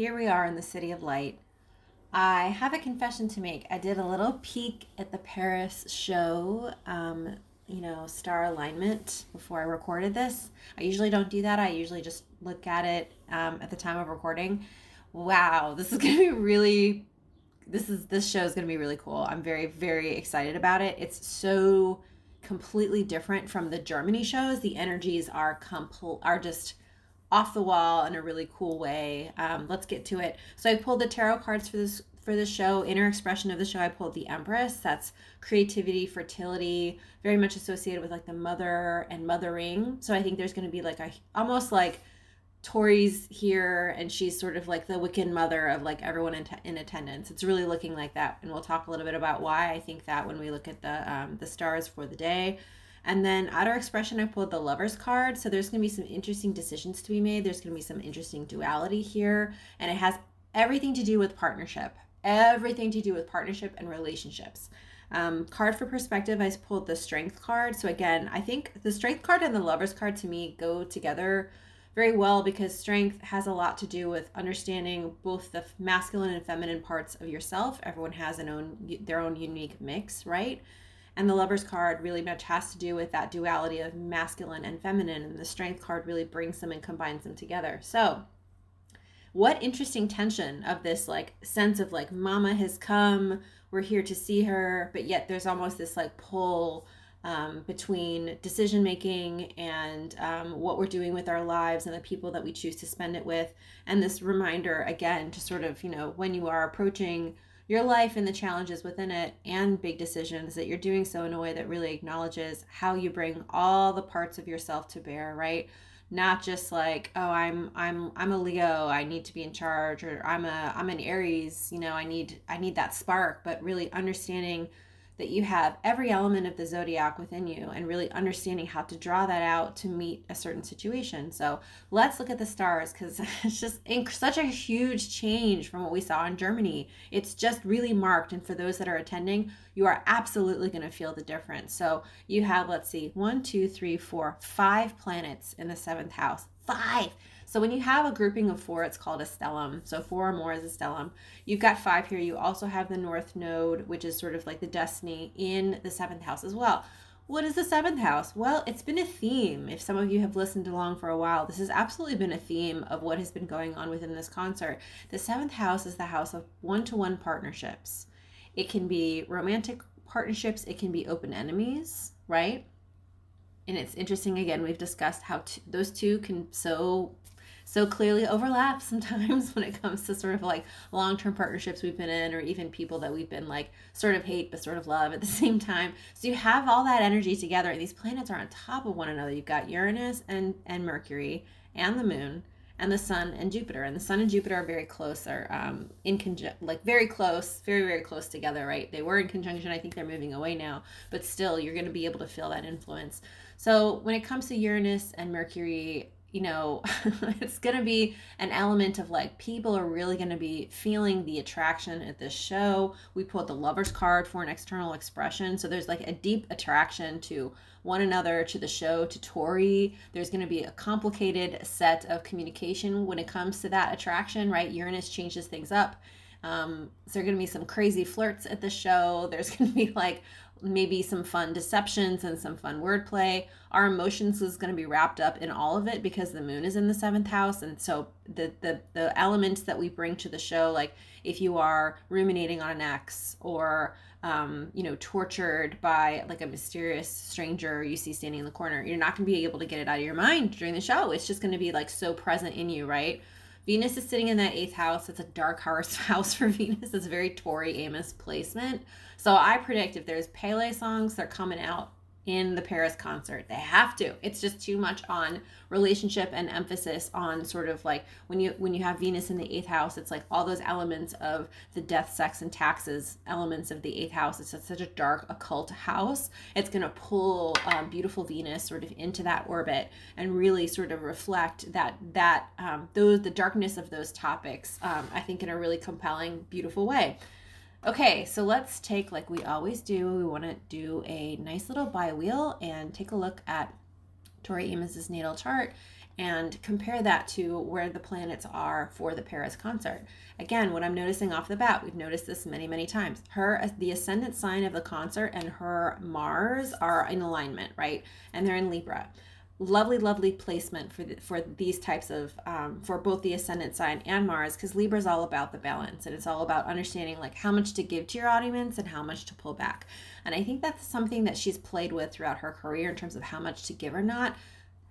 Here we are in the City of Light. I have a confession to make. I did a little peek at the Paris show, star alignment before I recorded this. I usually don't do that. I usually just look at it at the time of recording. Wow, this show is going to be really cool. I'm very, very excited about it. It's so completely different from the Germany shows. The energies are just off the wall in a really cool way. Let's get to it. So I pulled the tarot cards for this show. Inner expression of the show, I pulled the Empress. That's creativity, fertility, very much associated with like the mother and mothering. So I think there's going to be almost like Tori's here and she's sort of like the Wiccan mother of like everyone in attendance. It's really looking like that, and we'll talk a little bit about why I think that when we look at the stars for the day. And then outer expression, I pulled the Lover's card. So there's going to be some interesting decisions to be made. There's going to be some interesting duality here, and it has everything to do with partnership and relationships. Card for perspective, I pulled the Strength card. So again, I think the Strength card and the Lover's card to me go together very well, because strength has a lot to do with understanding both the masculine and feminine parts of yourself. Everyone has their own unique mix, right? And the Lover's card really much has to do with that duality of masculine and feminine, and the Strength card really brings them and combines them together. So what interesting tension of this like sense of like mama has come, we're here to see her, but yet there's almost this like pull between decision making and what we're doing with our lives and the people that we choose to spend it with. And this reminder again to sort of, when you are approaching your life and the challenges within it and big decisions, that you're doing so in a way that really acknowledges how you bring all the parts of yourself to bear, right? Not just like, oh, I'm a Leo, I need to be in charge, or I'm an Aries, I need that spark, but really understanding that you have every element of the zodiac within you and really understanding how to draw that out to meet a certain situation. So let's look at the stars, because it's just such a huge change from what we saw in Germany. It's just really marked. And for those that are attending, you are absolutely going to feel the difference. So you have, 5 planets in the 7th house. 5. So when you have a grouping of 4, it's called a stellium. So 4 or more is a stellium. You've got 5 here. You also have the North Node, which is sort of like the destiny in the 7th house as well. What is the 7th house? Well, it's been a theme. If some of you have listened along for a while, this has absolutely been a theme of what has been going on within this concert. The 7th house is the house of one-to-one partnerships. It can be romantic partnerships. It can be open enemies, right? And it's interesting, again, we've discussed how those two can so clearly overlap sometimes when it comes to sort of like long-term partnerships we've been in, or even people that we've been like sort of hate but sort of love at the same time. So you have all that energy together, and these planets are on top of one another. You've got Uranus and Mercury and the moon and the sun and Jupiter. And the sun and Jupiter are very close, are very, very close together, right? They were in conjunction. I think they're moving away now, but still you're going to be able to feel that influence. So when it comes to Uranus and Mercury, it's going to be an element of like people are really going to be feeling the attraction at this show. We pulled the Lover's card for an external expression. So there's like a deep attraction to one another, to the show, to Tori. There's going to be a complicated set of communication when it comes to that attraction, right? Uranus changes things up. So there are going to be some crazy flirts at the show. There's going to be like maybe some fun deceptions and some fun wordplay. Our emotions is going to be wrapped up in all of it, because the moon is in the 7th house. And so the elements that we bring to the show, like if you are ruminating on an ex, or, tortured by like a mysterious stranger you see standing in the corner, you're not going to be able to get it out of your mind during the show. It's just going to be like so present in you, right? Venus is sitting in that 8th house. It's a dark house for Venus. It's a very Tori Amos placement. So I predict if there's Pele songs, they're coming out in the Paris concert. They have to. It's just too much on relationship and emphasis on sort of like when you have Venus in the 8th house, it's like all those elements of the death, sex, and taxes elements of the 8th house. It's such a dark, occult house. It's going to pull beautiful Venus sort of into that orbit and really sort of reflect the darkness of those topics, I think in a really compelling, beautiful way. Okay, so let's take, like we always do, we want to do a nice little bi-wheel and take a look at Tori Amos's natal chart and compare that to where the planets are for the Paris concert. Again, what I'm noticing off the bat, we've noticed this many, many times. The ascendant sign of the concert and her Mars are in alignment, right? And they're in Libra. Lovely, lovely placement for these types of, for both the ascendant sign and Mars, because Libra is all about the balance, and it's all about understanding like how much to give to your audience and how much to pull back. And I think that's something that she's played with throughout her career in terms of how much to give or not.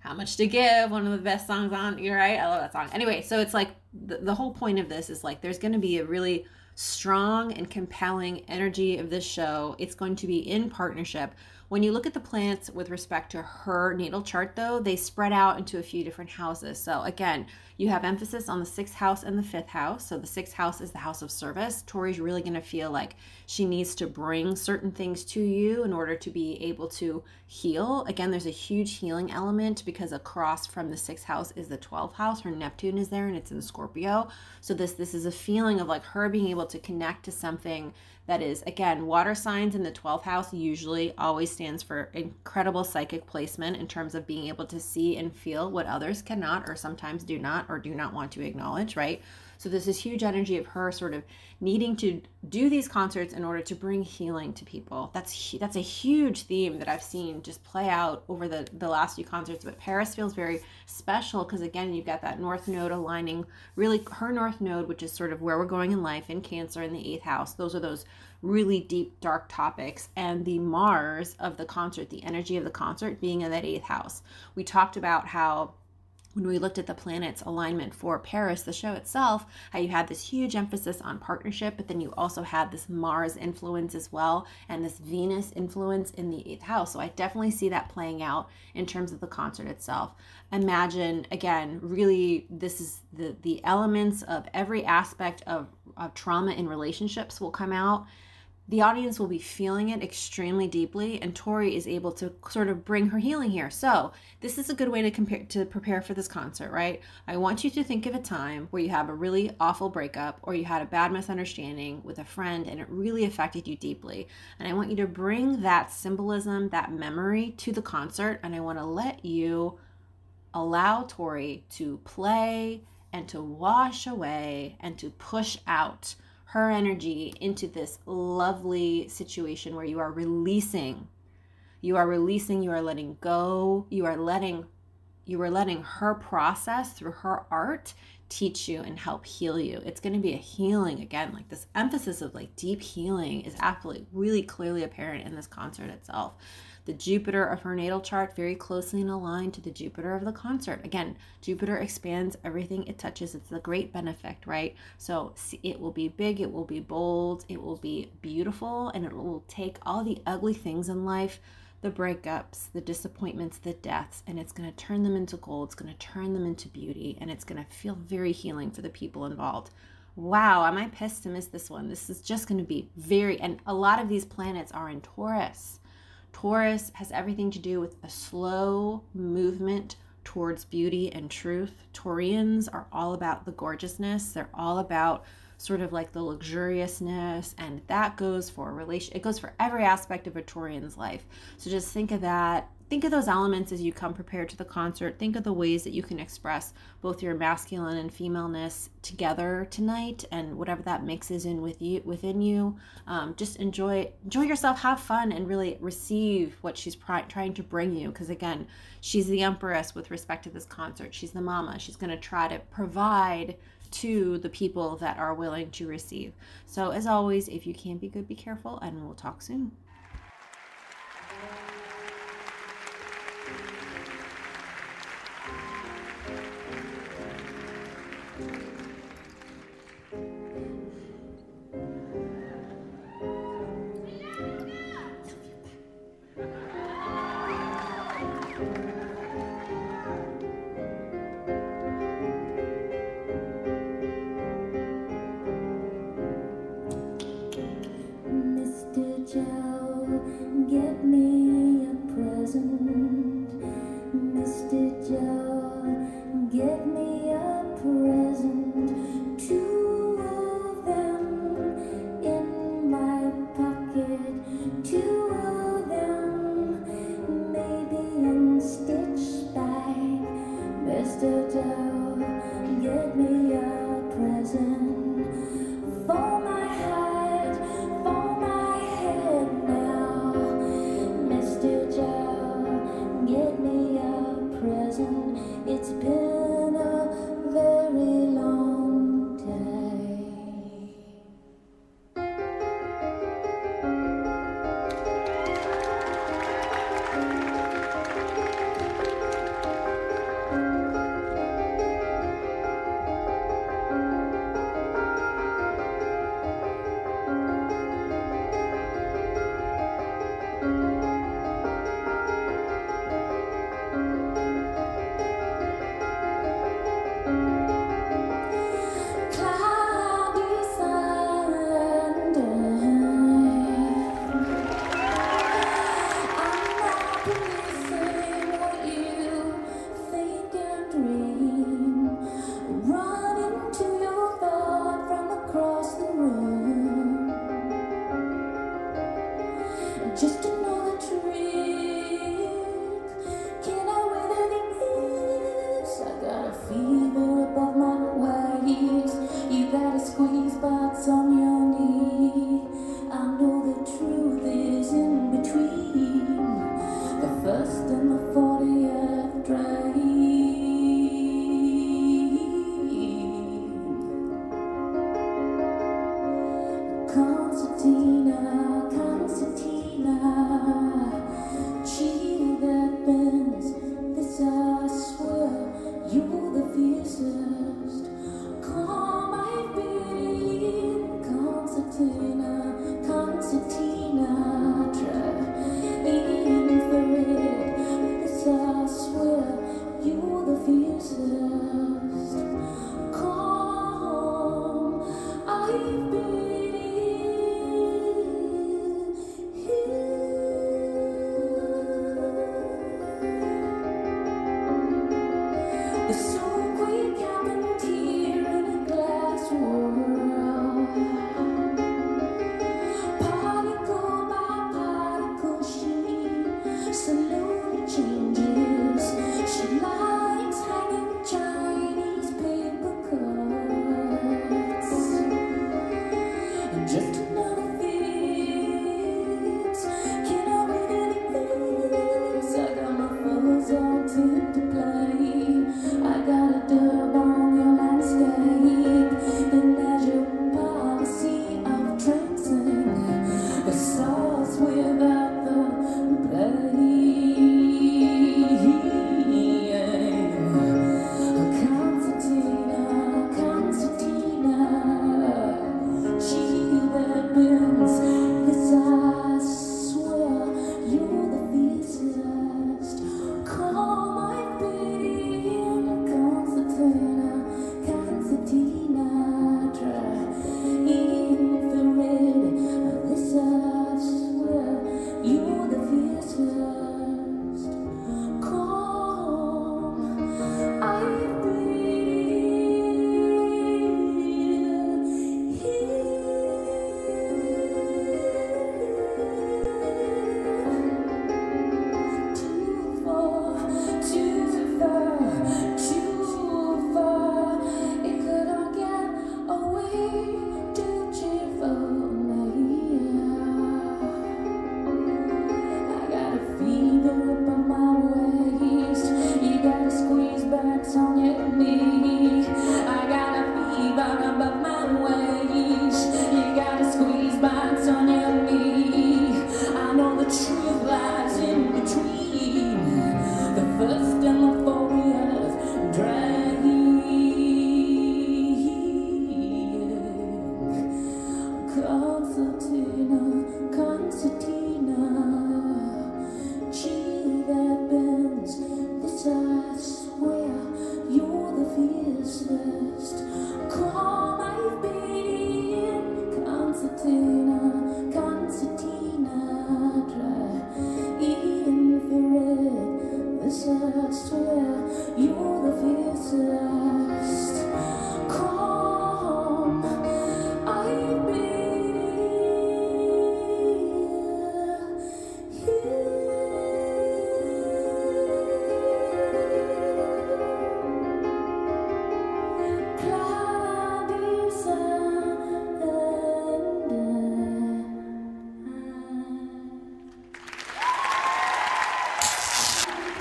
How much to give, one of the best songs on, you're right, I love that song. Anyway, so it's like the whole point of this is like there's going to be a really strong and compelling energy of this show. It's going to be in partnership. When you look at the planets with respect to her natal chart, though, they spread out into a few different houses. So again, you have emphasis on the 6th house and the 5th house. So the 6th house is the house of service. Tori's really going to feel like she needs to bring certain things to you in order to be able to heal. Again, there's a huge healing element because across from the 6th house is the 12th house. Her Neptune is there and it's in Scorpio. So this is a feeling of like her being able to connect to something that is, again, water signs in the 12th house usually always stands for incredible psychic placement in terms of being able to see and feel what others cannot or sometimes do not want to acknowledge, right? So this is huge energy of her sort of needing to do these concerts in order to bring healing to people. That's a huge theme that I've seen just play out over the last few concerts. But Paris feels very special because, again, you've got that North Node aligning, really her North Node, which is sort of where we're going in life, in Cancer, in the 8th house. Those are those really deep, dark topics. And the Mars of the concert, the energy of the concert being in that 8th house. We talked about how when we looked at the planets alignment for Paris, the show itself, how you had this huge emphasis on partnership, but then you also had this Mars influence as well and this Venus influence in the 8th house. So I definitely see that playing out in terms of the concert itself. Imagine, again, really this is the elements of every aspect of trauma in relationships will come out. The audience will be feeling it extremely deeply, and Tori is able to sort of bring her healing here. So this is a good way to prepare for this concert, right? I want you to think of a time where you have a really awful breakup or you had a bad misunderstanding with a friend and it really affected you deeply. And I want you to bring that symbolism, that memory to the concert, and I want to let you allow Tori to play and to wash away and to push out her energy into this lovely situation where you are releasing. You are letting go. You are letting her process through her art teach you and help heal you. It's going to be a healing again, like this emphasis of like deep healing is absolutely really clearly apparent in this concert itself. The Jupiter of her natal chart very closely in aligned to the Jupiter of the concert. Again, Jupiter expands everything it touches. It's the great benefactor, right? So it will be big, it will be bold, it will be beautiful, and it will take all the ugly things in life, the breakups, the disappointments, the deaths, and it's going to turn them into gold. It's going to turn them into beauty, and it's going to feel very healing for the people involved. Wow, am I pissed to miss this one? This is just going to be very, and a lot of these planets are in Taurus. Taurus has everything to do with a slow movement towards beauty and truth. Taurians are all about the gorgeousness. They're all about sort of like the luxuriousness, and that goes for it goes for every aspect of a Taurian's life. So just think of that. Think of those elements as you come prepared to the concert. Think of the ways that you can express both your masculine and femaleness together tonight, and whatever that mixes in with you within you. Just enjoy yourself, have fun, and really receive what she's trying to bring you. Because again, she's the Empress with respect to this concert. She's the mama. She's going to try to provide to the people that are willing to receive. So as always, if you can be good, be careful, and we'll talk soon. Ciao. Concertina, she that bends, this I swear, you're the fiercest. Calm, I've been Concertina, Concertina, try infrared, this I swear, you're the fiercest. Calm, I've been.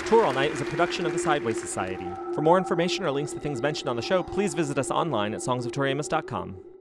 Tour All Night is a production of the Sideways Society. For more information or links to things mentioned on the show, please visit us online at songsoftoriamus.com.